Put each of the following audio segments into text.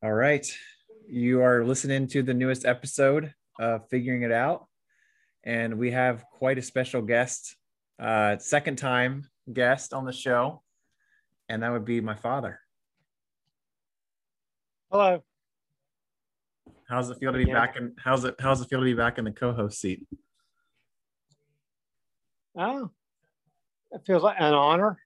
All right, you are listening to the newest episode of Figuring It Out, and we have quite a special guest, second time guest on the show, and that would be my father. Hello. How's it feel to be back in? How's it feel to be back in the co-host seat? Oh, it feels like an honor.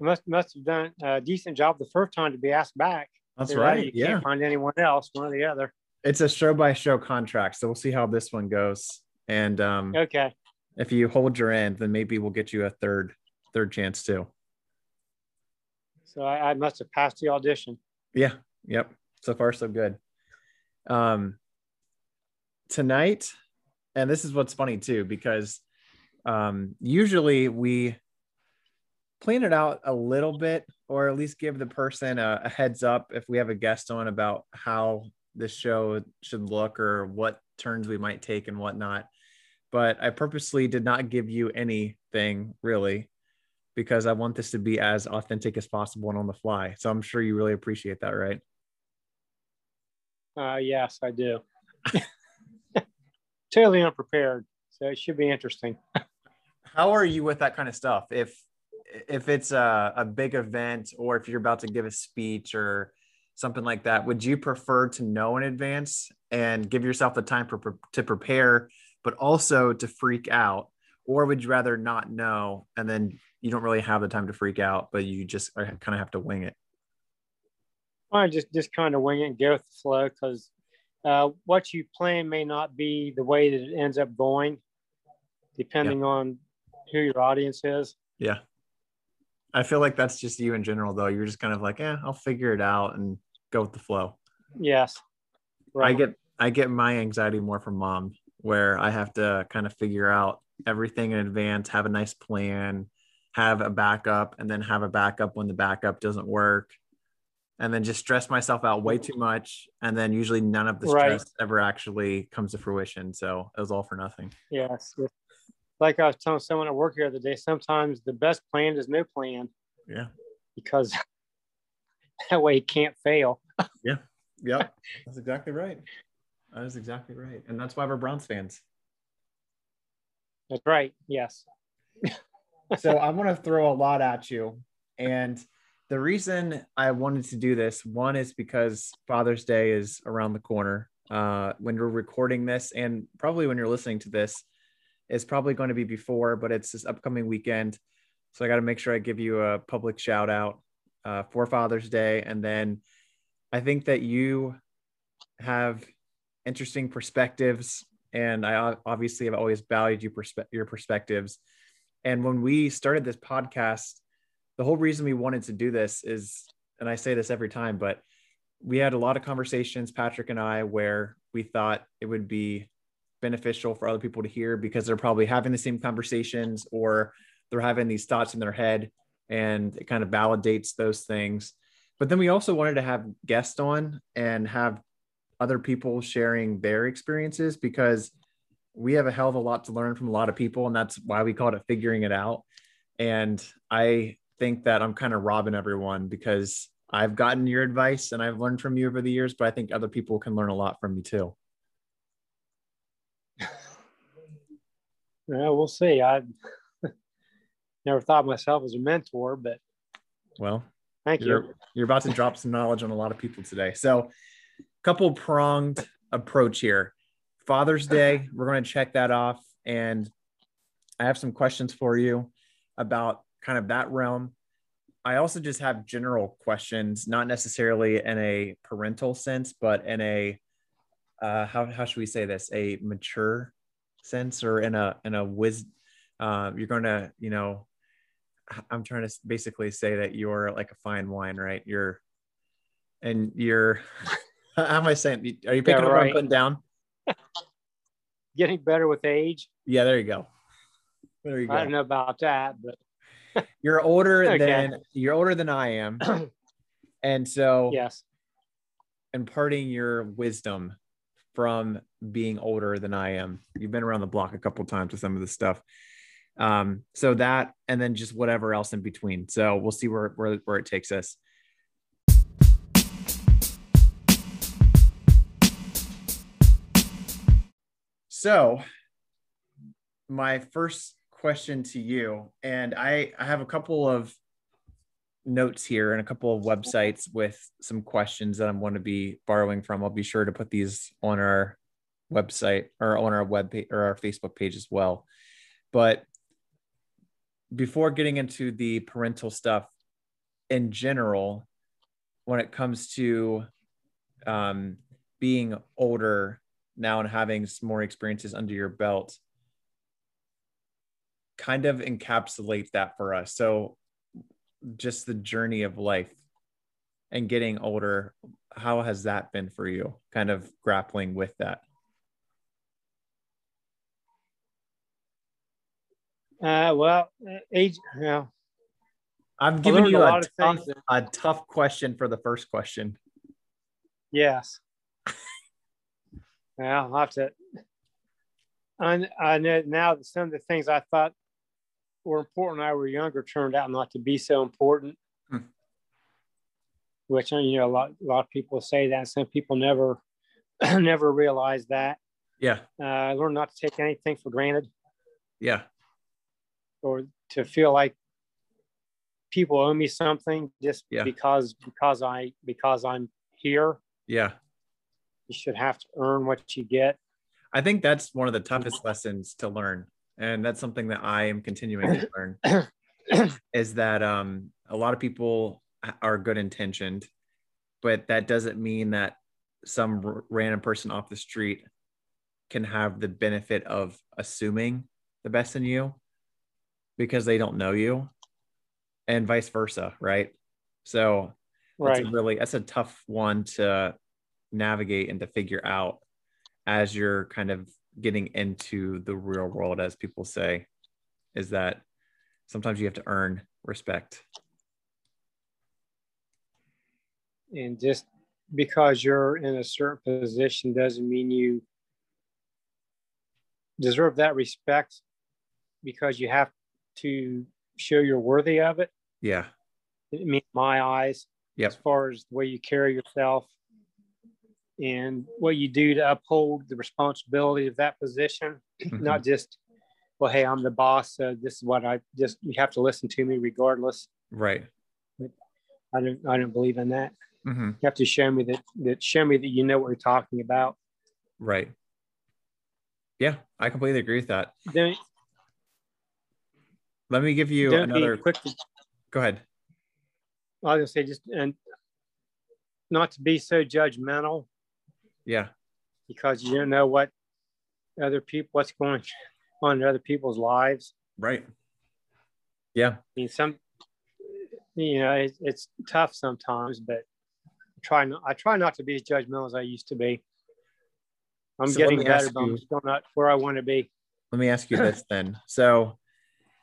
Must have done a decent job the first time to be asked back. That's right. You can't find anyone else, one or the other. It's a show by show contract, so we'll see how this one goes. And okay, if you hold your end, then maybe we'll get you a third chance too. So I must have passed the audition. Yeah. Yep. So far, so good. Tonight, and this is what's funny too, because usually we plan it out a little bit, or at least give the person a heads up if we have a guest on about how this show should look or what turns we might take and whatnot. But I purposely did not give you anything really, because I want this to be as authentic as possible and on the fly. So I'm sure you really appreciate that, right? Yes, I do. Totally unprepared. So it should be interesting. How are you with that kind of stuff? If it's a big event, or if you're about to give a speech or something like that, would you prefer to know in advance and give yourself the time to prepare, but also to freak out? Or would you rather not know, and then you don't really have the time to freak out, but you just kind of have to wing it? I just kind of wing it and go with the flow, because what you plan may not be the way that it ends up going, depending on who your audience is. Yeah. I feel like that's just you in general, though. You're just kind of like, I'll figure it out and go with the flow. Yes. Right. I get my anxiety more from mom, where I have to kind of figure out everything in advance, have a nice plan, have a backup, and then have a backup when the backup doesn't work, and then just stress myself out way too much. And then usually none of the stress ever actually comes to fruition. So it was all for nothing. Yes. Like I was telling someone at work here the other day, sometimes the best plan is no plan. Yeah. Because that way it can't fail. Yeah. Yep. That's exactly right. That is exactly right. And that's why we're Browns fans. That's right. Yes. So I want to throw a lot at you. And the reason I wanted to do this, one is because Father's Day is around the corner. When we're recording this, and probably when you're listening to this, it's probably going to be before, but it's this upcoming weekend. So I got to make sure I give you a public shout out for Father's Day. And then I think that you have interesting perspectives, and I obviously have always valued your perspectives. And when we started this podcast, the whole reason we wanted to do this is, and I say this every time, but we had a lot of conversations, Patrick and I, where we thought it would be beneficial for other people to hear, because they're probably having the same conversations, or they're having these thoughts in their head, and it kind of validates those things. But then we also wanted to have guests on and have other people sharing their experiences, because we have a hell of a lot to learn from a lot of people. And that's why we called it Figuring It Out. And I think that I'm kind of robbing everyone, because I've gotten your advice and I've learned from you over the years, but I think other people can learn a lot from you too. Yeah, we'll see. I never thought of myself as a mentor, but well, thank you. You're about to drop some knowledge on a lot of people today. So, couple pronged approach here. Father's Day, we're going to check that off, and I have some questions for you about kind of that realm. I also just have general questions, not necessarily in a parental sense, but in a how should we say this? A mature sense, or in a wisdom, you're going to, I'm trying to basically say that you're like a fine wine, right? You're how am I saying? Are you picking up what I'm putting down? Getting better with age. Yeah, there you go. I don't know about that, but you're older than I am, and so yes, imparting your wisdom from being older than I am. You've been around the block a couple of times with some of this stuff. So that, and then just whatever else in between. So we'll see where it takes us. So my first question to you, and I have a couple of notes here and a couple of websites with some questions that I'm going to be borrowing from. I'll be sure to put these on our website or on our web page or our Facebook page as well. But before getting into the parental stuff in general, when it comes to being older now and having some more experiences under your belt, kind of encapsulate that for us. So just the journey of life and getting older, how has that been for you? Kind of grappling with that. I'm giving you a tough question for the first question. Yes. Well, I'll have to. I know now that some of the things I thought were important when I were younger turned out not to be so important, which, you know, a lot of people say that. Some people never realize that. Yeah. I learned not to take anything for granted. Yeah. Or to feel like people owe me something just because I'm here. Yeah. You should have to earn what you get. I think that's one of the toughest lessons to learn. And that's something that I am continuing to learn is that a lot of people are good intentioned, but that doesn't mean that some random person off the street can have the benefit of assuming the best in you because they don't know you, and vice versa. Right. So that's a tough one to navigate and to figure out as you're kind of getting into the real world, as people say, is that sometimes you have to earn respect. And just because you're in a certain position doesn't mean you deserve that respect, because you have to show you're worthy of it. Yeah. It means my eyes, as far as the way you carry yourself and what you do to uphold the responsibility of that position, not just, well, hey, I'm the boss, so this is what you have to listen to me regardless. Right. But I don't believe in that. Mm-hmm. You have to show me that you know what you're talking about. Right. Yeah, I completely agree with that. Let me give you another quick. Go ahead. I was gonna say and not to be so judgmental. Yeah. Because you don't know what's going on in other people's lives. Right. Yeah. I mean, it's tough sometimes, but I try not to be as judgmental as I used to be. I'm getting better, but I'm still not where I want to be. Let me ask you this then. So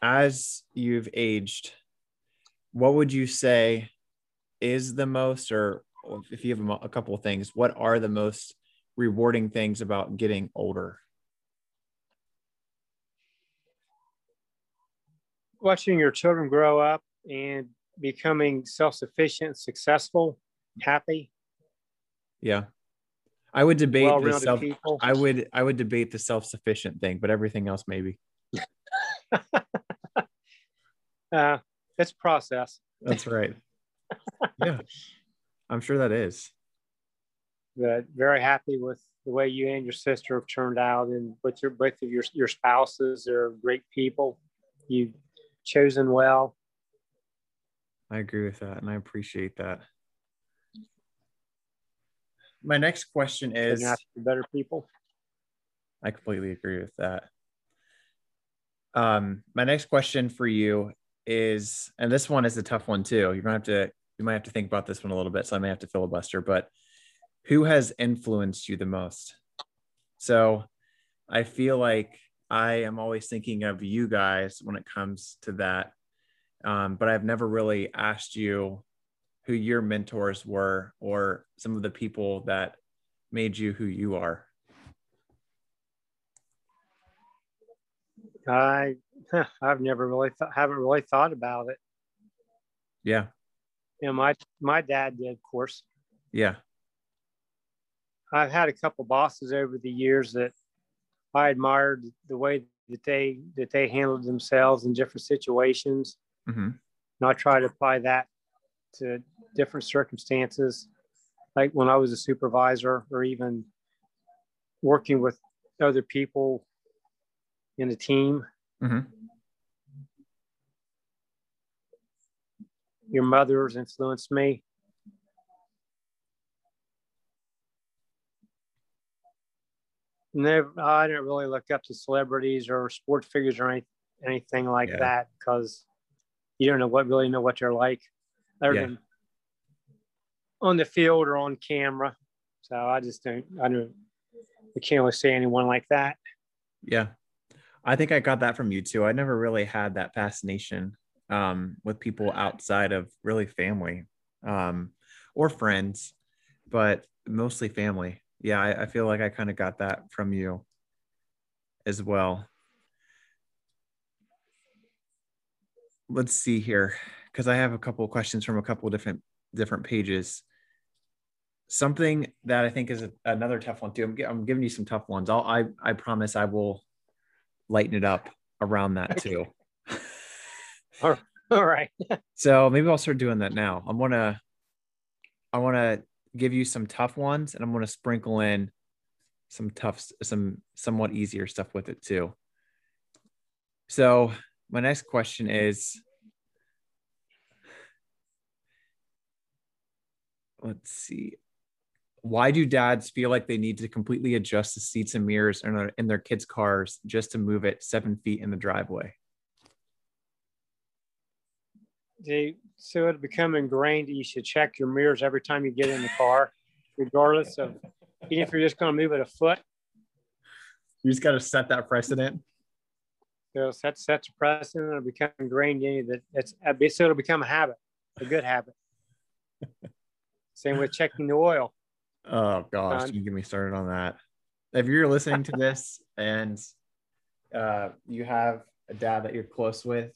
as you've aged, what would you say is the most, or if you have a couple of things, what are the most rewarding things about getting older? Watching your children grow up and becoming self-sufficient, successful, happy. Yeah. I would debate I would debate the self-sufficient thing, but everything else maybe. It's a process. That's right. Yeah. I'm sure that is. But very happy with the way you and your sister have turned out, and with both of your spouses. They're great people. You've chosen well. I agree with that, and I appreciate that. My next question is better people. I completely agree with that. My next question for you is, and this one is a tough one too. You might have to think about this one a little bit, so I may have to filibuster, but who has influenced you the most? So I feel like I am always thinking of you guys when it comes to that, but I've never really asked you who your mentors were or some of the people that made you who you are. I've never really haven't really thought about it. Yeah. Yeah, my dad did, of course. Yeah. I've had a couple bosses over the years that I admired the way that they handled themselves in different situations. Mm-hmm. And I try to apply that to different circumstances, like when I was a supervisor or even working with other people in a team. Mm-hmm. Your mother's influenced me. Never, I didn't really look up to celebrities or sports figures or anything like that, because you don't know really know what they're like, other than on the field or on camera. So I just don't. I can't really see anyone like that. Yeah, I think I got that from you too. I never really had that fascination with people outside of really family or friends, but mostly family. Yeah, I feel like I kind of got that from you as well. Let's see here, because I have a couple of questions from a couple of different pages. Something that I think is another tough one too. I'm giving you some tough ones. I promise I will lighten it up around that too. All right. So maybe I'll start doing that now. I want to give you some tough ones, and I'm going to sprinkle in some somewhat easier stuff with it too. So my next question is, let's see. Why do dads feel like they need to completely adjust the seats and mirrors in their kids' cars just to move it 7 feet in the driveway? So it'll become ingrained that you should check your mirrors every time you get in the car, regardless of, even if you're just going to move it a foot. You just got to set that precedent. So sets a precedent. It'll become ingrained in you so it'll become a habit, a good habit. Same with checking the oil. Oh gosh, you get me started on that. If you're listening to this and you have a dad that you're close with,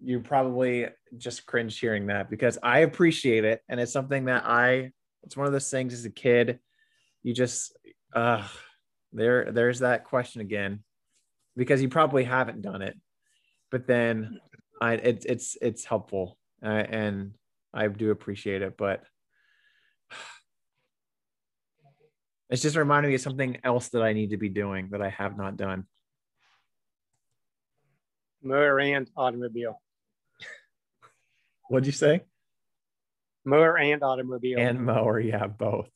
you probably just cringe hearing that, because I appreciate it. And it's something that it's one of those things as a kid, you just, there's that question again, because you probably haven't done it, but then it's helpful. And I do appreciate it, but it's just reminding me of something else that I need to be doing that I have not done. Mower and automobile. What'd you say? Mower and automobile. And mower, yeah, both.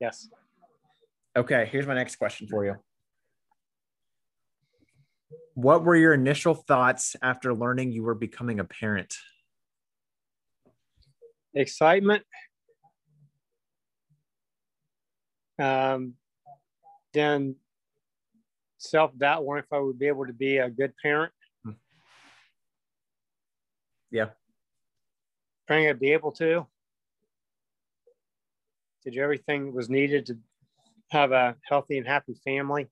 Yes. Okay, here's my next question for you. What were your initial thoughts after learning you were becoming a parent? Excitement. Then self-doubt, wondering if I would be able to be a good parent. Yeah. Praying I'd be able to. Did everything that was needed to have a healthy and happy family.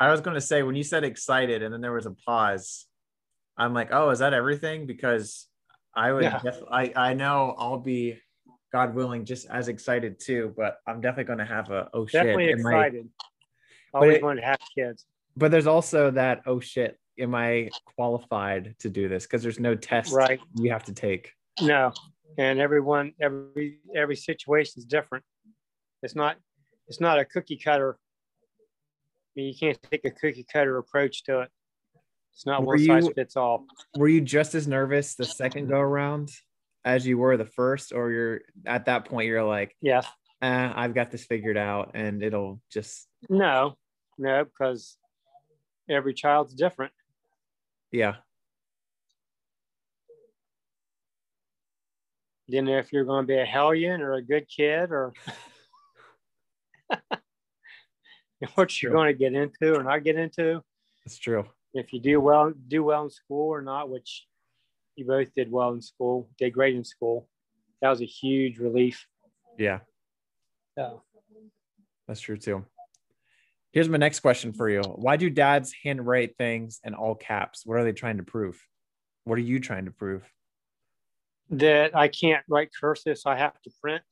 I was going to say, when you said excited and then there was a pause, I'm like, oh, is that everything? Because I would, I know I'll be, God willing, just as excited too, but I'm definitely going to have a, oh shit. Definitely excited. Always wanted to have kids. But there's also that, oh shit, am I qualified to do this? Because there's no test you have to take. No, and every situation is different. It's not a cookie cutter. I mean, you can't take a cookie cutter approach to it. It's not one size fits all. Were you just as nervous the second go around as you were the first, or you're at that point you're like, yeah, I've got this figured out, and it'll just no, because every child's different. Yeah. Didn't know if you're going to be a hellion or a good kid or what you're going to get into or not get into. That's true. If you do well in school or not, which you both did well in school, did great in school. That was a huge relief. Yeah. So. That's true too. Here's my next question for you. Why do dads handwrite things in all caps? What are they trying to prove? What are you trying to prove? That I can't write cursive, so I have to print.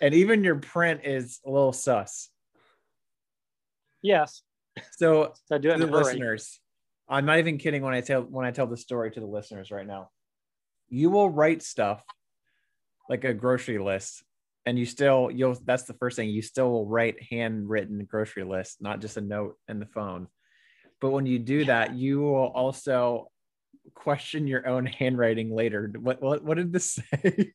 And even your print is a little sus. Yes. So do it to the listeners. I'm not even kidding when I tell the story to the listeners right now. You will write stuff like a grocery list, and that's the first thing you still will write, handwritten grocery list, not just a note in the phone. But when you do that, you will also question your own handwriting later. What did this say?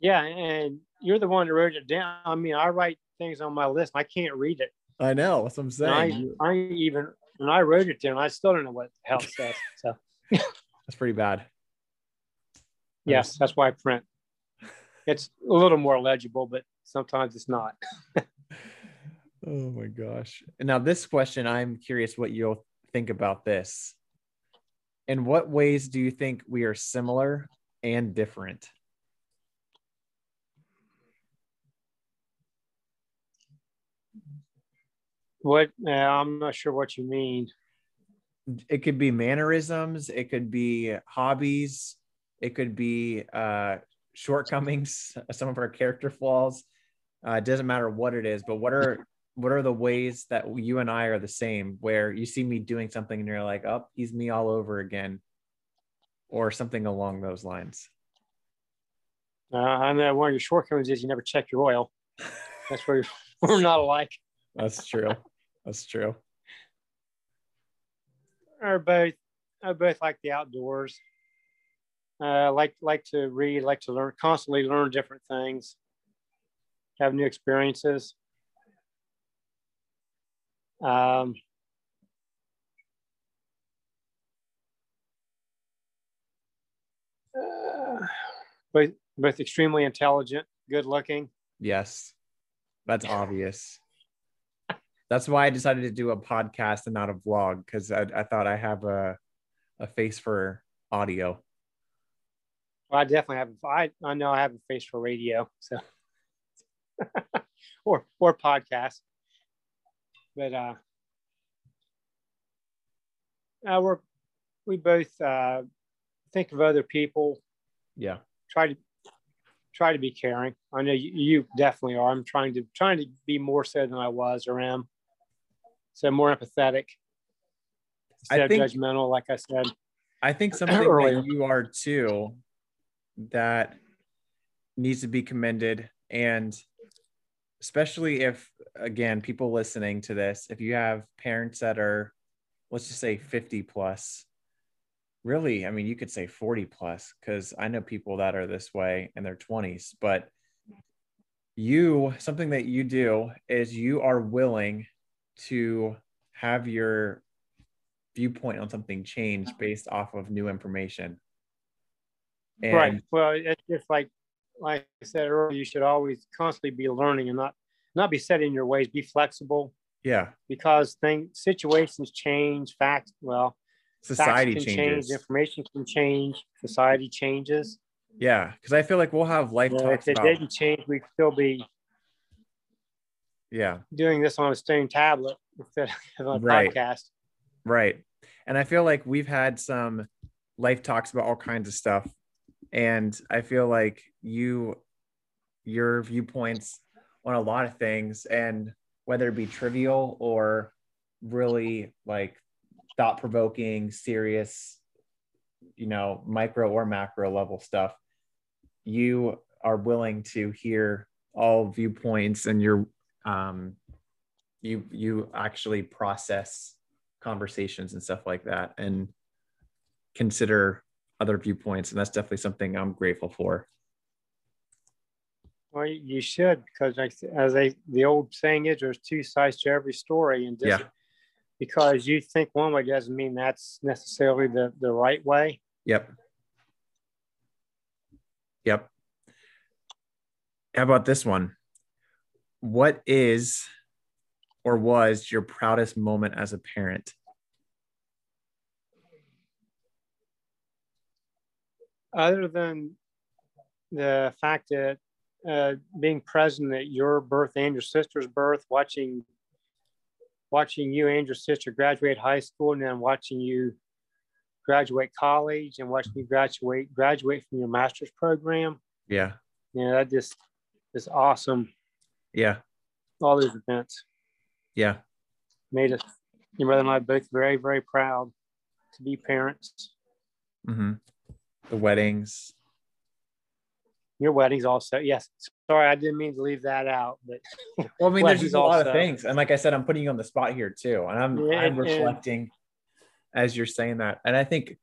Yeah, and you're the one who wrote it down. I mean, I write things on my list. I can't read it. I know. That's what I'm saying. I wrote it down. I still don't know what the hell it says. So that's pretty bad. Yes, that's why I print. It's a little more legible, but sometimes it's not. Oh my gosh. Now this question, I'm curious what you'll think about this. In what ways do you think we are similar and different? What? I'm not sure what you mean. It could be mannerisms. It could be hobbies. It could be shortcomings, some of our character flaws. It doesn't matter what it is, but what are the ways that you and I are the same, where you see me doing something and you're like, oh, he's me all over again, or something along those lines? I know one of your shortcomings is you never check your oil. That's where we're not alike. That's true. That's true. I both like the outdoors. Like to read, like to learn, constantly learn different things, have new experiences. Both extremely intelligent, good looking. Yes, that's obvious. That's why I decided to do a podcast and not a vlog, because I thought I have a face for audio. Well, I definitely have. I know I have a face for radio, so or podcast. But we both think of other people. Yeah. Try to be caring. I know you definitely are. I'm trying to be more so than I was or am. So more empathetic instead of judgmental, like I said. I think something earlier that you are too that needs to be commended, and especially if, again, people listening to this, if you have parents that are, let's just say 50 plus, really, I mean, you could say 40 plus, because I know people that are this way in their 20s, but something that you do is you are willing to have your viewpoint on something change based off of new information. And right. Well, it's just like I said earlier, you should always constantly be learning and not be set in your ways, be flexible. Yeah. Because situations change, facts. Well, society facts can changes. Change, information can change, society changes. Yeah. Because I feel like we'll have life talks. If it didn't change, we'd still be doing this on a stone tablet instead of a podcast. Right. And I feel like we've had some life talks about all kinds of stuff. And I feel like your viewpoints on a lot of things, and whether it be trivial or really like thought-provoking, serious, micro or macro level stuff, you are willing to hear all viewpoints, and you're you actually process conversations and stuff like that, and consider other viewpoints, and that's definitely something I'm grateful for. Well, you should, because the old saying is, there's two sides to every story, and because you think one way doesn't mean that's necessarily the right way. Yep. How about this one? What is or was your proudest moment as a parent? Other than the fact that being present at your birth and your sister's birth, watching you and your sister graduate high school, and then watching you graduate college, and watching you graduate from your master's program. Yeah. That just is awesome. Yeah. All those events. Yeah. made us, your brother and I, both very, very proud to be parents. Mm-hmm. The weddings. Your weddings also. Yes. Sorry, I didn't mean to leave that out. But well, I mean, there's just a lot of things. And like I said, I'm putting you on the spot here too. And I'm reflecting as you're saying that. And I think,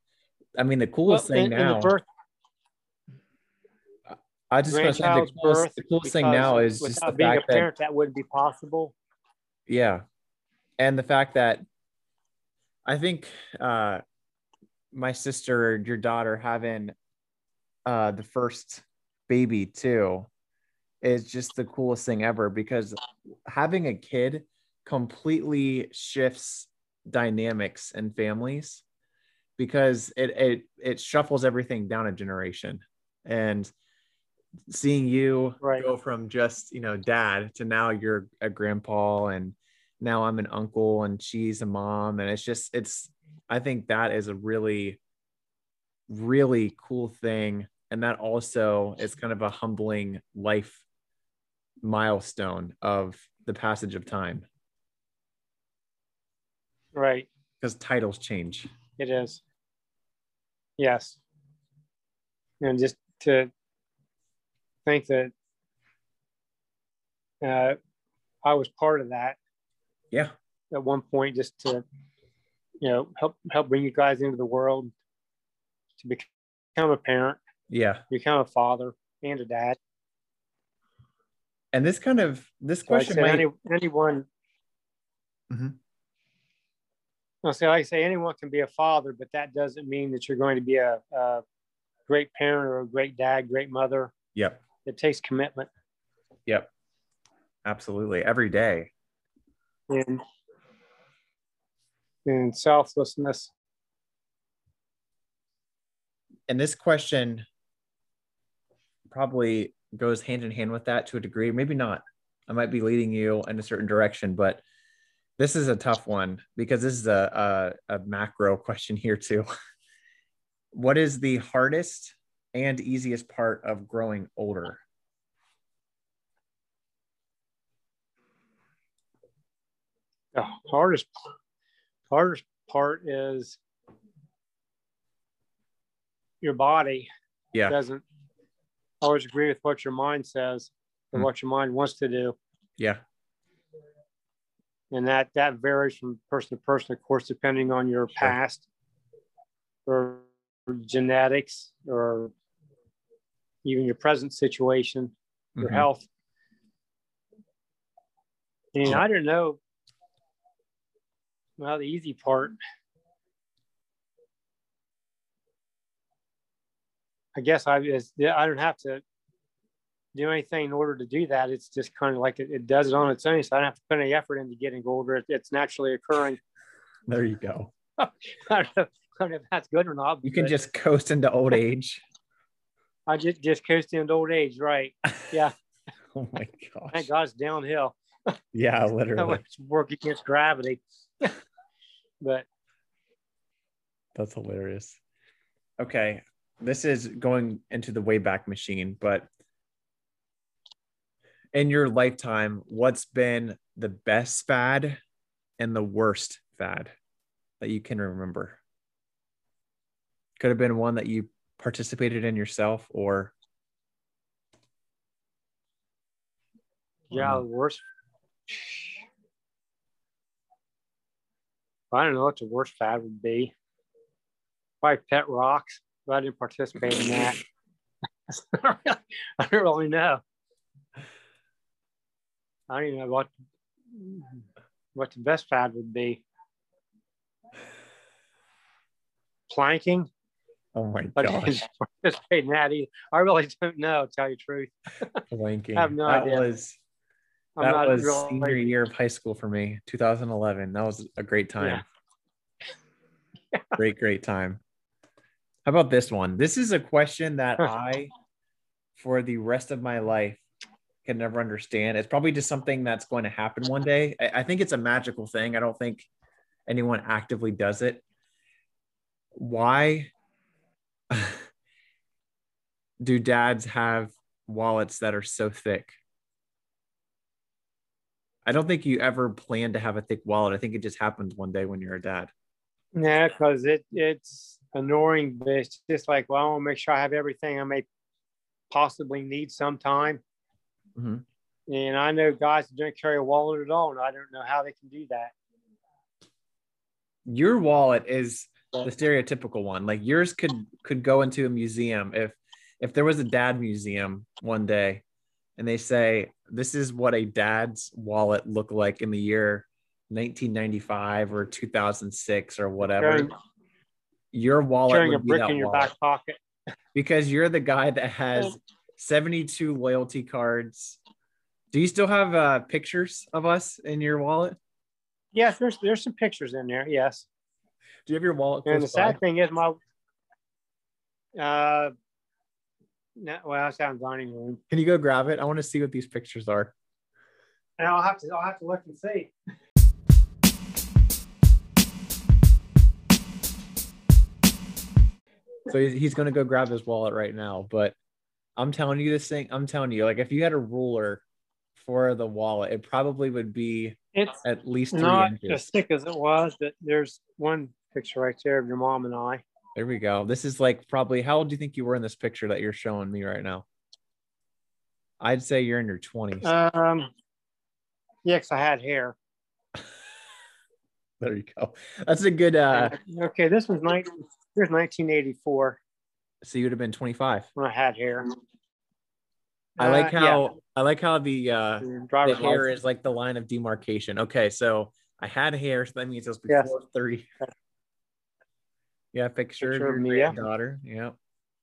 I mean, the coolest thing now. I just want to say the coolest thing now is just the being fact a parent, that wouldn't be possible. Yeah. And the fact that I think my sister, your daughter, having the first baby too is just the coolest thing ever, because having a kid completely shifts dynamics in families, because it shuffles everything down a generation. And seeing you go from just, you know, dad to now you're a grandpa, and now I'm an uncle, and she's a mom. And it's just, I think that is a really, really cool thing. And that also is kind of a humbling life milestone of the passage of time. Right. Because titles change. It is. Yes. And just to think that I was part of that. Yeah. At one point, just to, you know, help bring you guys into the world, to become a parent. Yeah. Become a father and a dad. And this kind of, this question like I say, anyone, mm-hmm. I'll say, like I say, anyone can be a father, but that doesn't mean that you're going to be a great parent or a great dad, great mother. Yep. It takes commitment. Yep. Absolutely. Every day. And selflessness. And this question probably goes hand in hand with that to a degree. Maybe not. I might be leading you in a certain direction, but this is a tough one, because this is a macro question here too. What is the hardest and easiest part of growing older? The hardest part is your body doesn't always agree with what your mind says or what your mind wants to do. Yeah. And that varies from person to person, of course, depending on your past or genetics or even your present situation, your health. And I don't know. Well, the easy part, I guess, I don't have to do anything in order to do that. It's just kind of like it does it on its own. So I don't have to put any effort into getting older. It's naturally occurring. There you go. I don't know if that's good or not. You can just coast into old age. I just coast into old age, right? Yeah. Oh my gosh. Thank God it's downhill. Yeah, literally. It's work against gravity. But that's hilarious. Okay, this is going into the Wayback Machine, but in your lifetime, what's been the best fad and the worst fad that you can remember? Could have been one that you participated in yourself, or the worst. I don't know what the worst fad would be. Probably pet rocks, but I didn't participate in that. I don't really know. I don't even know what the best fad would be. Planking? Oh my gosh. I didn't participate in that either. I really don't know, to tell you the truth. Planking. I have no idea. That was senior year of high school for me, 2011. That was a great time. Yeah. Great time. How about this one? This is a question that I, for the rest of my life, can never understand. It's probably just something that's going to happen one day. I think it's a magical thing. I don't think anyone actively does it. Why do dads have wallets that are so thick? I don't think you ever planned to have a thick wallet. I think it just happens one day when you're a dad. Yeah, because it's annoying, but it's just like, well, I want to make sure I have everything I may possibly need sometime. Mm-hmm. And I know guys who don't carry a wallet at all, and I don't know how they can do that. Your wallet is the stereotypical one. Like yours could go into a museum. If there was a dad museum one day and they say, this is what a dad's wallet looked like in the year 1995 or 2006 or whatever. Your wallet carrying would be a brick in your back pocket. Because you're the guy that has 72 loyalty cards. Do you still have pictures of us in your wallet? Yes, there's some pictures in there, yes. Do you have your wallet? And the sad thing is my... well, it's out in the dining room. Can you go grab it? I want to see what these pictures are. And I'll have to look and see. So he's going to go grab his wallet right now, but I'm telling you this thing. I'm telling you, like, if you had a ruler for the wallet, it probably would be at least 3 inches. It's not as thick as it was, but there's one picture right there of your mom and I. There we go. This is like probably, how old do you think you were in this picture that you're showing me right now? I'd say you're in your 20s. Yeah, because I had hair. There you go. That's a good... okay, this was 1984. So you would have been 25 when I had hair. I like how the the hair is like the line of demarcation. Okay, so I had hair, so that means it was before 30. Yeah, picture of your daughter. Yeah.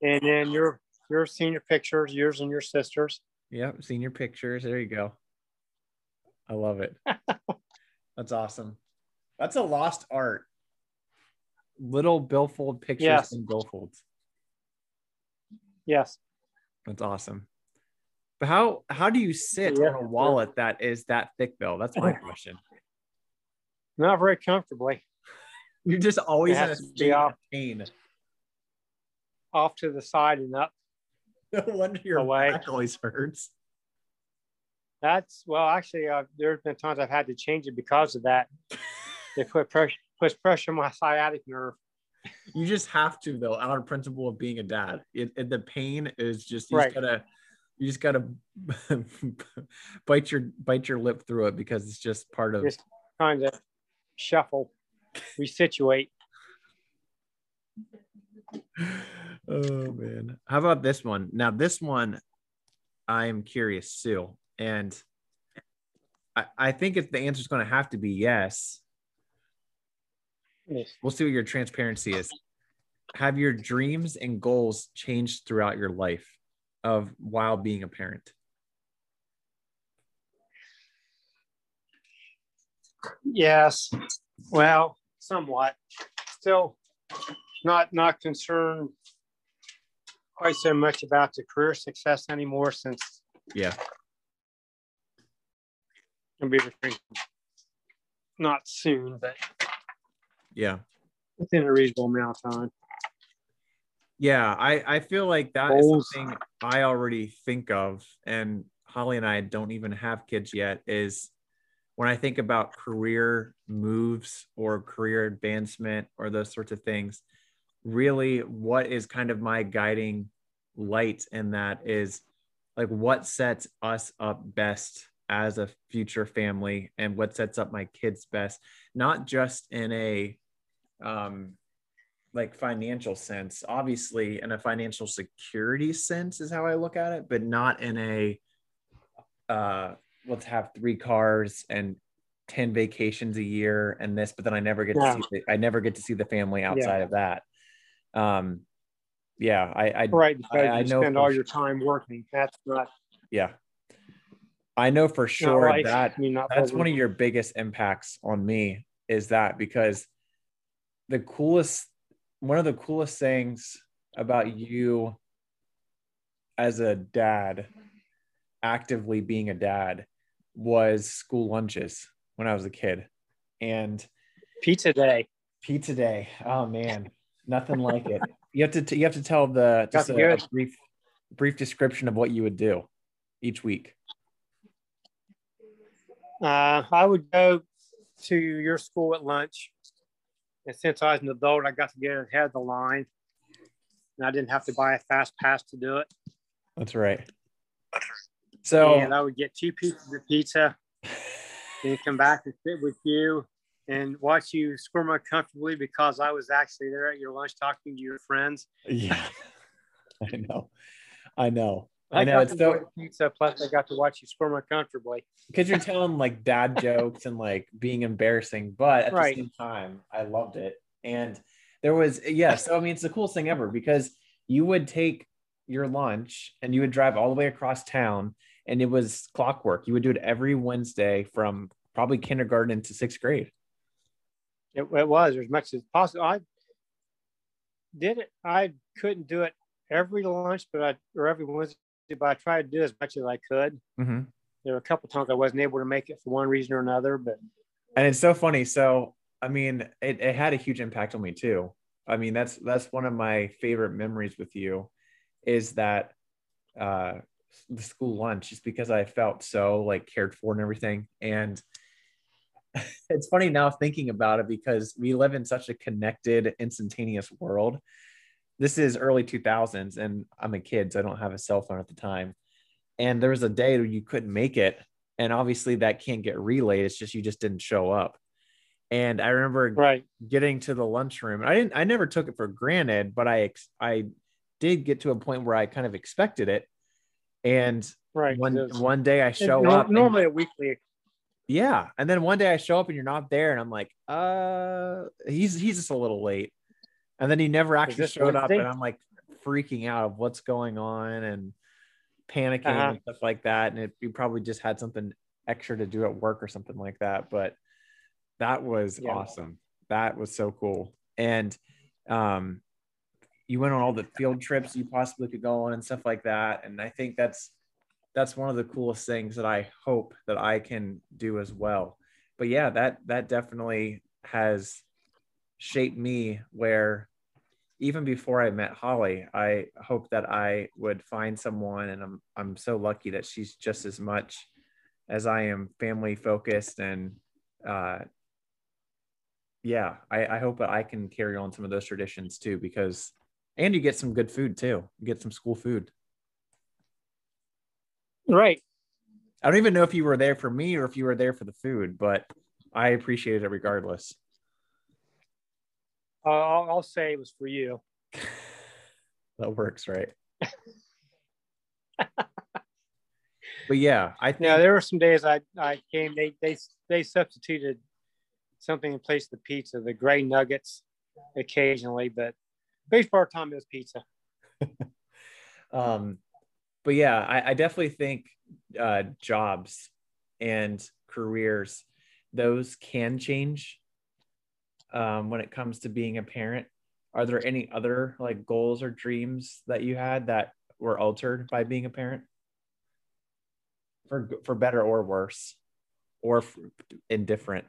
And then your senior pictures, yours and your sister's. Yep, senior pictures. There you go. I love it. That's awesome. That's a lost art. Little billfold pictures and billfolds. Yes. That's awesome. But how do you sit on a wallet that is that thick, though? That's my question. Not very comfortably. You're just always in a state of pain. Off to the side and up. No wonder your back always hurts. There's been times I've had to change it because of that. They puts pressure on my sciatic nerve. You just have to, though, out of principle of being a dad. The pain is just, you just gotta bite your lip through it because it's just part of just trying to shuffle. Resituate. Oh man, how about this one? Now this one, I am curious too, and I think if the answer is going to have to be yes, we'll see what your transparency is. Have your dreams and goals changed throughout your life while being a parent? Yes. Well, somewhat. Still not concerned quite so much about the career success anymore since computer training. Not soon, but within a reasonable amount of time. Yeah, I feel like that is something I already think of, and Holly and I don't even have kids yet, is when I think about career moves or career advancement or those sorts of things, really what is kind of my guiding light in that is like what sets us up best as a future family and what sets up my kids best, not just in a like financial sense, obviously in a financial security sense is how I look at it, but not in a, let's have 3 cars and 10 vacations a year and this, but then I never get to see the family outside of that. I know spend all your time working. That's not. Yeah. I know for sure that's one of your biggest impacts on me is that, because one of the coolest things about you as a dad, actively being a dad, was school lunches when I was a kid, and pizza day. Oh man, nothing like it. You have to tell a brief description of what you would do each week. I would go to your school at lunch. And since I was an adult, I got to get ahead of the line. And I didn't have to buy a fast pass to do it. That's right. So, and I would get 2 pieces of pizza and come back and sit with you and watch you squirm uncomfortably because I was actually there at your lunch talking to your friends. Yeah, I know. I know. I know. It's so pizza. Plus, I got to watch you squirm uncomfortably because you're telling like dad jokes and like being embarrassing, but at the same time, I loved it. And there was so I mean, it's the coolest thing ever because you would take your lunch and you would drive all the way across town, and it was clockwork. You would do it every Wednesday from probably kindergarten into 6th grade. It was as much as possible. I did it. I couldn't do it every lunch, or every Wednesday, but I tried to do as much as I could. Mm-hmm. There were a couple of times I wasn't able to make it for one reason or another, and it's so funny. So, I mean, it had a huge impact on me too. I mean, that's one of my favorite memories with you is that, the school lunch, just because I felt so like cared for and everything. And it's funny now thinking about it because we live in such a connected, instantaneous world. This is early 2000s and I'm a kid, so I don't have a cell phone at the time. And there was a day where you couldn't make it. And obviously that can't get relayed. It's just, you just didn't show up. And I remember getting to the lunchroom. I never took it for granted, but I did get to a point where I kind of expected it. And one day I show up. Normally a weekly. Yeah. And then one day I show up and you're not there. And I'm like, he's just a little late. And then he never actually showed up. And I'm like freaking out of what's going on and panicking and stuff like that. And you probably just had something extra to do at work or something like that. But that was awesome. That was so cool. And you went on all the field trips you possibly could go on and stuff like that. And I think that's one of the coolest things that I hope that I can do as well. But yeah, that definitely has shaped me where even before I met Holly, I hoped that I would find someone, and I'm so lucky that she's just as much as I am family focused. And I hope that I can carry on some of those traditions too, because and you get some good food too. You get some school food. Right. I don't even know if you were there for me or if you were there for the food, but I appreciated it regardless. I'll say it was for you. That works, right? But yeah, I think there were some days I came, they substituted something in place of the pizza, the gray nuggets occasionally, but baseball time is pizza. But yeah, I definitely think jobs and careers, those can change when it comes to being a parent. Are there any other like goals or dreams that you had that were altered by being a parent, for better or worse, or indifferent?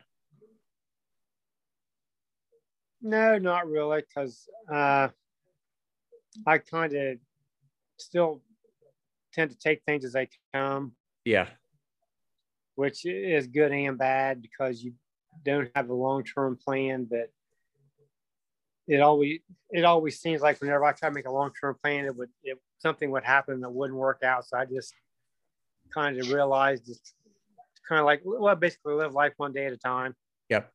No, not really, because I kind of still tend to take things as they come. Yeah. Which is good and bad because you don't have a long-term plan, but it always seems like whenever I try to make a long-term plan, something would happen that wouldn't work out. So I just kind of realized it's kind of like, well, basically live life one day at a time. Yep.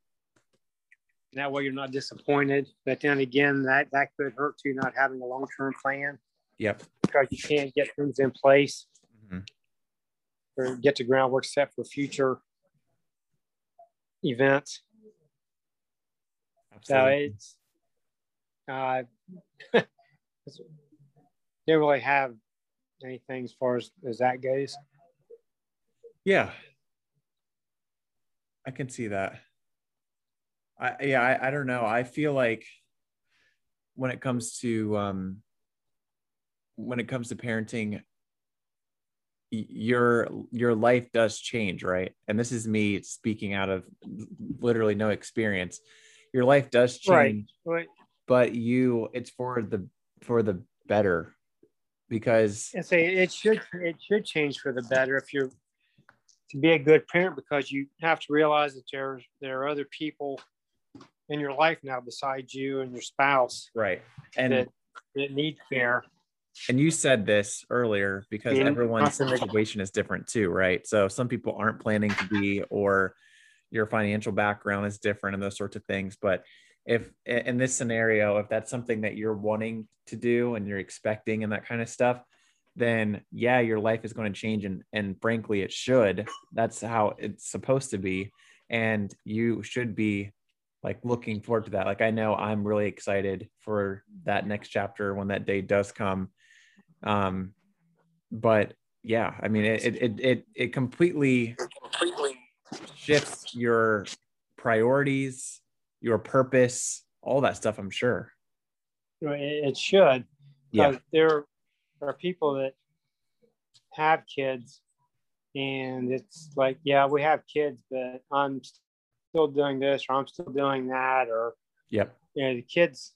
And that way you're not disappointed. But then again, that could hurt too, not having a long-term plan. Yep. Because you can't get things in place or get the groundwork set for future events. Absolutely. So didn't really have anything as far as that goes. Yeah. I can see that. I don't know. I feel like when it comes to parenting, your life does change, right? And this is me speaking out of literally no experience. Your life does change, right. But it's for the better, because it should change for the better if you're to be a good parent, because you have to realize that there are other people in your life now besides you and your spouse. Right. And that need care. And you said this earlier, because everyone's situation is different too, right? So some people aren't planning to be, or your financial background is different and those sorts of things. But if in this scenario, if that's something that you're wanting to do and you're expecting and that kind of stuff, then yeah, your life is going to change. And frankly, it should. That's how it's supposed to be. And you should be like looking forward to that. Like, I know I'm really excited for that next chapter when that day does come. But yeah, I mean, it completely shifts your priorities, your purpose, all that stuff, I'm sure. It should. Yeah. There are people that have kids and it's like, yeah, we have kids, but I'm still doing this, or I'm still doing that, or yep, you know, the kids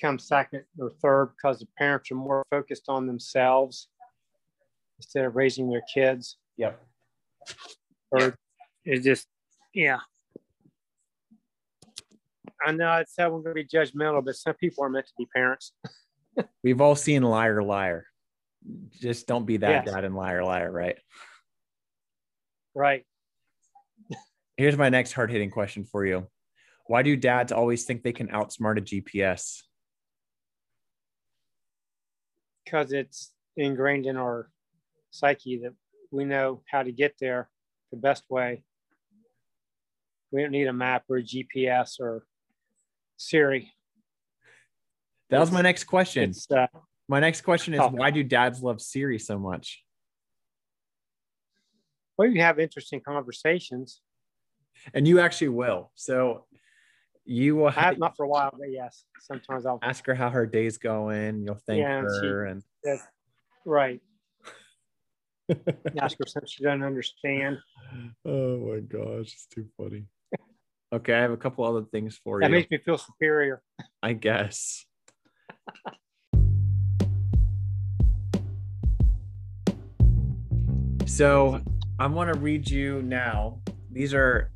come second or third because the parents are more focused on themselves instead of raising their kids. Yep. Or it's just, yeah. I know it's how we're gonna be judgmental, but some people are meant to be parents. We've all seen Liar Liar. Just don't be that dad in Liar Liar, right? Right. Here's my next hard-hitting question for you. Why do dads always think they can outsmart a GPS? Because it's ingrained in our psyche that we know how to get there the best way. We don't need a map or a GPS or Siri. That was my next question. My next question is, why do dads love Siri so much? Well, you have interesting conversations. And you actually will. So you will have, not for a while, but yes, sometimes I'll ask her how her day's going. You'll thank her. Right. Ask her something she doesn't understand. Oh my gosh, it's too funny. Okay, I have a couple other things for you. That makes me feel superior, I guess. So I want to read you now. These are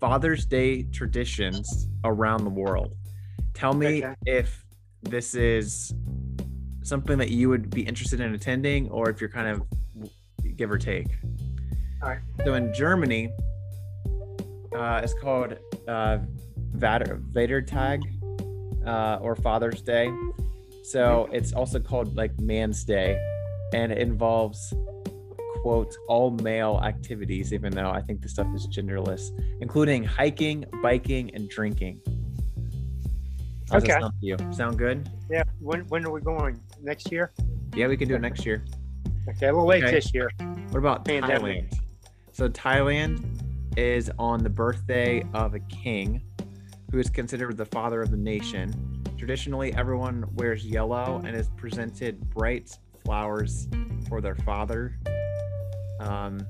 Father's Day traditions around the world. Tell me if this is something that you would be interested in attending, or if you're kind of give or take. All right. So in Germany, it's called Vatertag or Father's Day. So it's also called like Man's Day, and it involves, quote, all male activities, even though I think the stuff is genderless, including hiking, biking, and drinking. How's that sound to you? Sound good? Yeah. When are we going? Next year? Yeah, we can do it next year. Okay, we'll wait this year. What about Thailand? So Thailand is on the birthday of a king who is considered the father of the nation. Traditionally, everyone wears yellow and is presented bright flowers for their father. And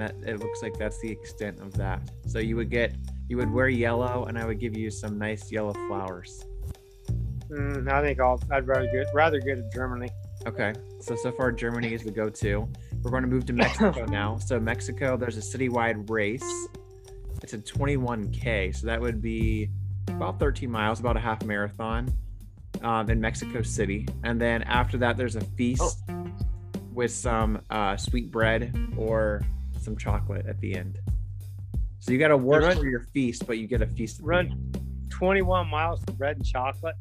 that it looks like that's the extent of that. So you would wear yellow, and I would give you some nice yellow flowers. I think I'd rather go to Germany. Okay, so far Germany is the go-to. We're going to move to Mexico now. So Mexico, there's a citywide race. It's a 21K, so that would be about 13 miles, about a half marathon, in Mexico City. And then after that, there's a feast. Oh. With some sweet bread or some chocolate at the end. So you got to work for your feast, but you get a feast. Run 21 miles for bread and chocolate?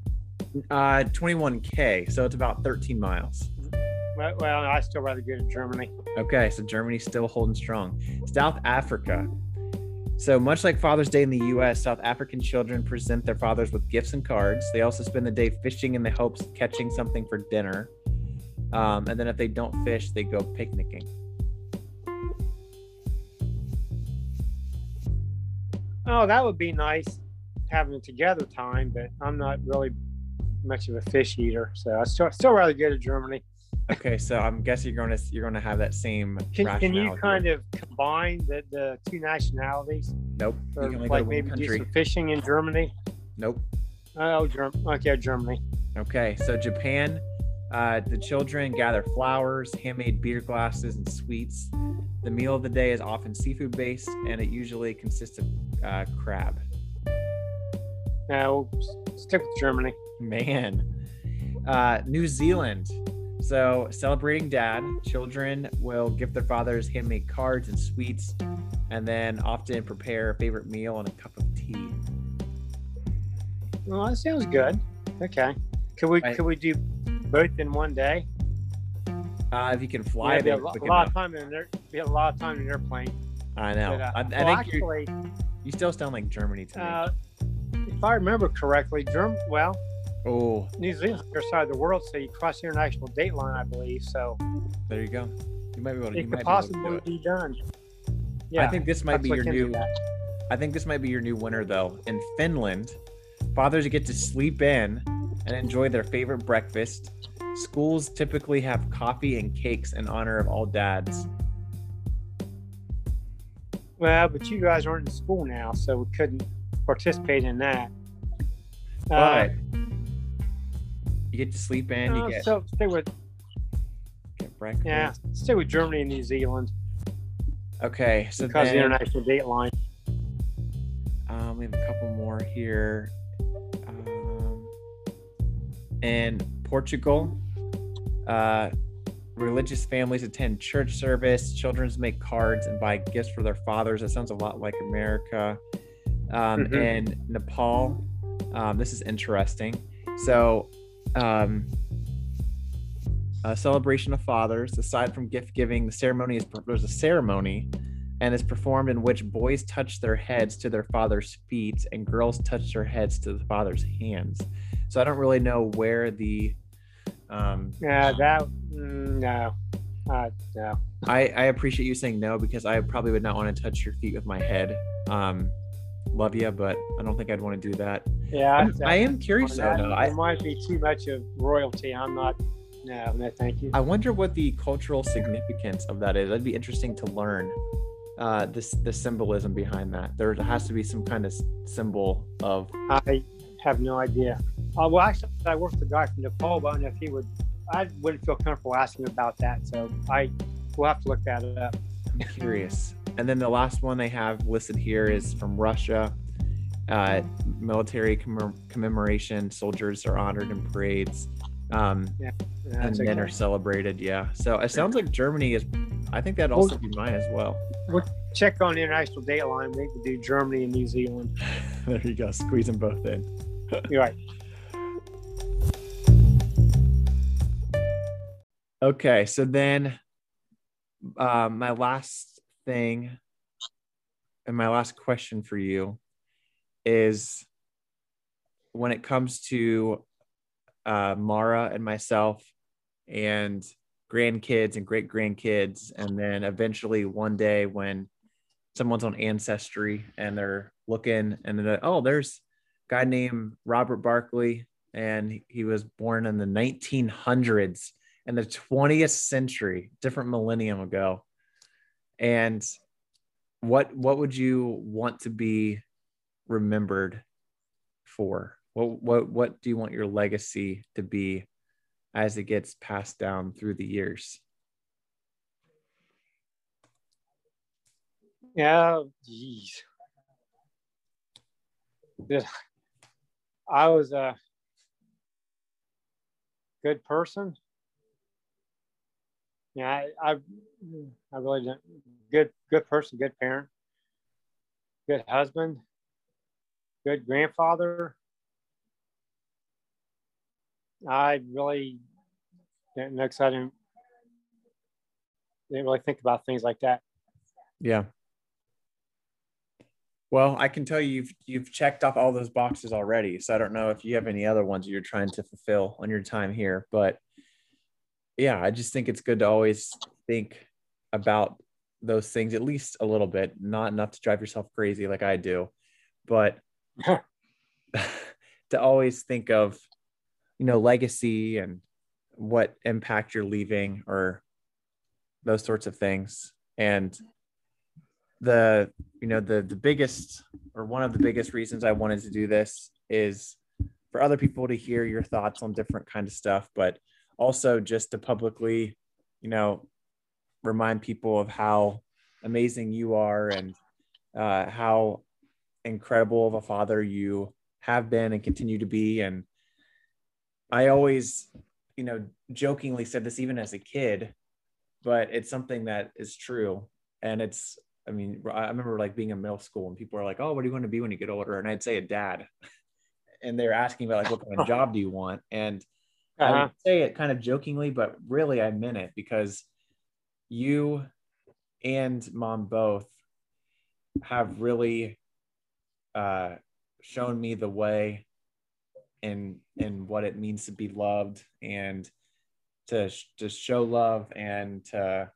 21K, so it's about 13 miles. Well, I still rather go to Germany. Okay, so Germany's still holding strong. South Africa. So much like Father's Day in the U.S., South African children present their fathers with gifts and cards. They also spend the day fishing in the hopes of catching something for dinner. And then if they don't fish, they go picnicking. Oh, that would be nice, having a together time, but I'm not really much of a fish eater, so I still rather go to Germany. Okay, so I'm guessing you're going to have that same rationale. Can you kind of combine the two nationalities? Nope. Or like maybe do some fishing in Germany? Nope. Oh, Germany. Okay, so Japan. The children gather flowers, handmade beer glasses, and sweets. The meal of the day is often seafood-based, and it usually consists of crab. Now, stick with Germany. Man. New Zealand. So, celebrating Dad, children will gift their fathers handmade cards and sweets, and then often prepare a favorite meal and a cup of tea. Well, that sounds good. Okay. Could we do both in one day? If you can fly, it'd be a lot of time in there. Be a lot of time in an airplane. I know. But, I think you still sound like Germany to me. If I remember correctly, New Zealand's the other side of the world, so you cross the international date line, I believe. So there you go. You might be able to. It could possibly be done. Yeah, I think this might be your new. I think this might be your new winner, though. In Finland, fathers get to sleep in and enjoy their favorite breakfast. Schools typically have coffee and cakes in honor of all dads. Well, but you guys aren't in school now, so we couldn't participate in that. But you get to sleep in. Get breakfast. Yeah, stay with Germany and New Zealand. Okay, so because then, the international date line. We have a couple more here. And Portugal, religious families attend church service, children's make cards and buy gifts for their fathers. That sounds a lot like America. And Nepal, this is interesting. So a celebration of fathers, aside from gift giving, there's a ceremony and is performed in which boys touch their heads to their father's feet and girls touch their heads to the father's hands. So I don't really know where the no. I appreciate you saying no, because I probably would not want to touch your feet with my head. Love you, but I don't think I'd want to do that. Yeah, I am curious though. It might be too much of royalty. I'm not. No, thank you. I wonder what the cultural significance of that is. That'd be interesting to learn. The symbolism behind that. There has to be some kind of symbol of. I have no idea. Well, actually, I worked with a guy from Nepal, but I don't know if he would. I wouldn't feel comfortable asking about that, so I will have to look that up. I'm curious. And then the last one they have listed here is from Russia. Military commemoration. Soldiers are honored in parades, and men are celebrated. Yeah. So it sounds like Germany is. I think that'd also be mine as well. We'll check on the international date line. We can do Germany and New Zealand. There you go. Squeeze them both in. You're right. Okay, so then my last thing and my last question for you is, when it comes to Mara and myself and grandkids and great-grandkids, and then eventually one day when someone's on Ancestry and they're looking and they're like, oh, there's a guy named Robert Barkley, and he was born in the 1900s. In the 20th century, different millennium ago. And what would you want to be remembered for? What do you want your legacy to be as it gets passed down through the years? Oh, geez. I was a good person. Yeah, I really don't. Good person, good parent, good husband, good grandfather. I really didn't know, because I didn't really think about things like that. Yeah. Well, I can tell you, you've checked off all those boxes already. So I don't know if you have any other ones you're trying to fulfill on your time here, but. Yeah, I just think it's good to always think about those things at least a little bit, not enough to drive yourself crazy like I do, but to always think of, legacy and what impact you're leaving or those sorts of things. And the biggest, or one of the biggest reasons I wanted to do this is for other people to hear your thoughts on different kinds of stuff, but also just to publicly, remind people of how amazing you are and how incredible of a father you have been and continue to be. And I always, you know, jokingly said this even as a kid, but it's something that is true. And it's, I mean, I remember like being in middle school and people are like, oh, what do you want to be when you get older? And I'd say a dad. And they're asking about like, what kind of job do you want? And I would say it kind of jokingly, but really I meant it, because you and mom both have really shown me the way in what it means to be loved and to show love and to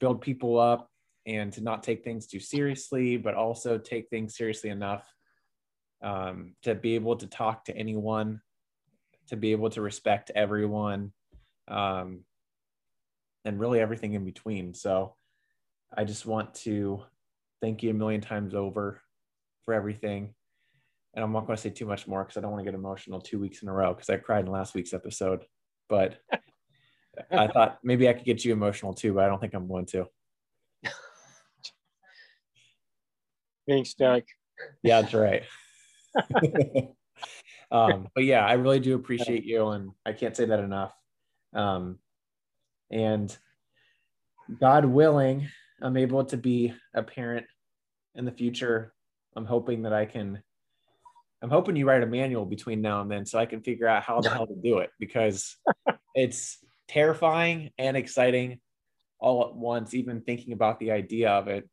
build people up and to not take things too seriously, but also take things seriously enough to be able to talk to anyone, to be able to respect everyone, and really everything in between. So I just want to thank you a million times over for everything. And I'm not going to say too much more because I don't want to get emotional 2 weeks in a row, because I cried in last week's episode. But I thought maybe I could get you emotional too, but I don't think I'm going to. Thanks, Doug. Yeah, that's right. But yeah, I really do appreciate you, and I can't say that enough. And God willing, I'm able to be a parent in the future. I'm hoping you write a manual between now and then so I can figure out how the hell to do it, because it's terrifying and exciting all at once, even thinking about the idea of it.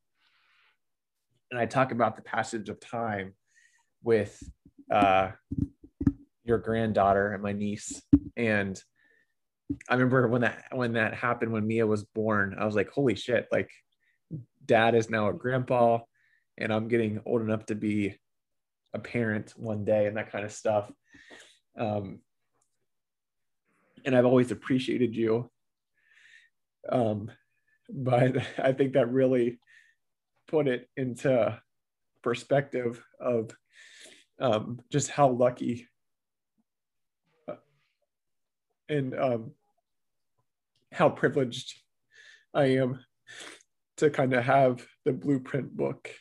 And I talk about the passage of time with your granddaughter and my niece. And I remember when that happened, when Mia was born, I was like, holy shit, like dad is now a grandpa and I'm getting old enough to be a parent one day and that kind of stuff. And I've always appreciated you. But I think that really put it into perspective of just how lucky and how privileged I am to kind of have the blueprint book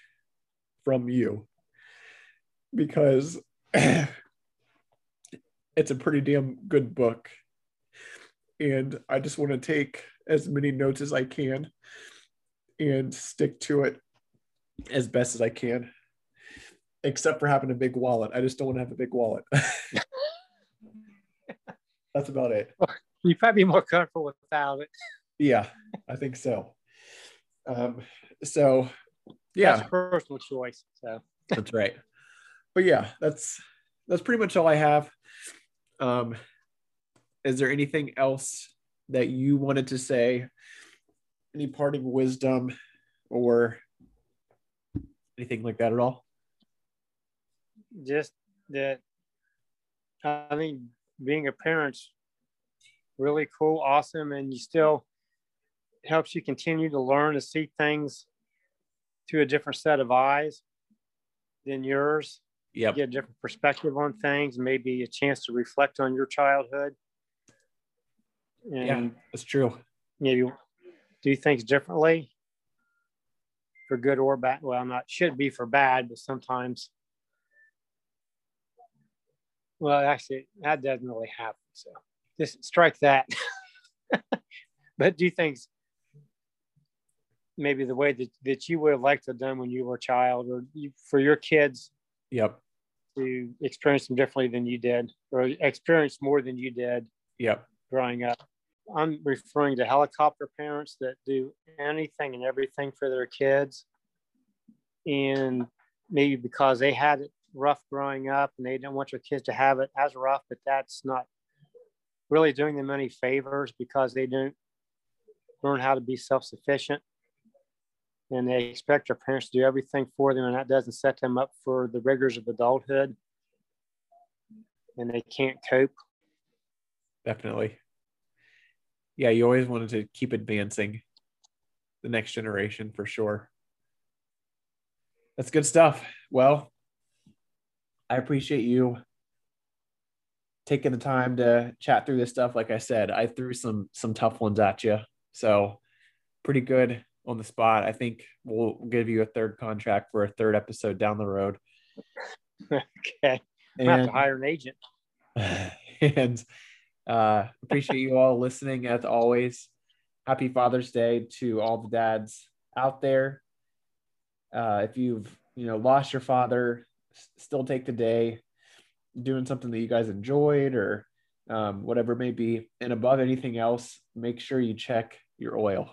from you, because it's a pretty damn good book. And I just want to take as many notes as I can and stick to it as best as I can, except for having a big wallet. I just don't want to have a big wallet. That's about it. You'd probably be more comfortable without it. Yeah, I think so. So, yeah. That's a personal choice. So that's right. But yeah, that's pretty much all I have. Is there anything else that you wanted to say? Any parting wisdom or anything like that at all? Just that, I mean, being a parent's really cool, awesome, and you still helps you continue to learn to see things through a different set of eyes than yours. Yep. You get a different perspective on things, maybe a chance to reflect on your childhood. And yeah, that's true. Maybe do things differently for good or bad. Well, not should be for bad, but sometimes. Well, actually, that doesn't really happen. So just strike that. But do things maybe the way that you would have liked to have done when you were a child, or for your kids. Yep. To experience them differently than you did, or experience more than you did. Yep. Growing up. I'm referring to helicopter parents that do anything and everything for their kids. And maybe because they had it rough growing up and they don't want their kids to have it as rough, but that's not really doing them any favors, because they don't learn how to be self-sufficient. And they expect their parents to do everything for them, and that doesn't set them up for the rigors of adulthood. And they can't cope. Definitely. Yeah, you always wanted to keep advancing the next generation for sure. That's good stuff. Well, I appreciate you taking the time to chat through this stuff. Like I said, I threw some tough ones at you. So pretty good on the spot. I think we'll give you a third contract for a third episode down the road. Okay. I'm gonna have to hire an agent. And appreciate you all listening as always. Happy Father's Day to all the dads out there. If you've, lost your father, still take the day doing something that you guys enjoyed or whatever it may be. And above anything else, make sure you check your oil.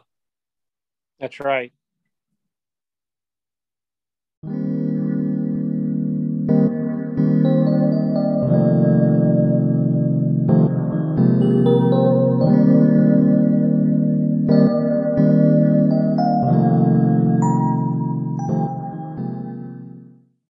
That's right.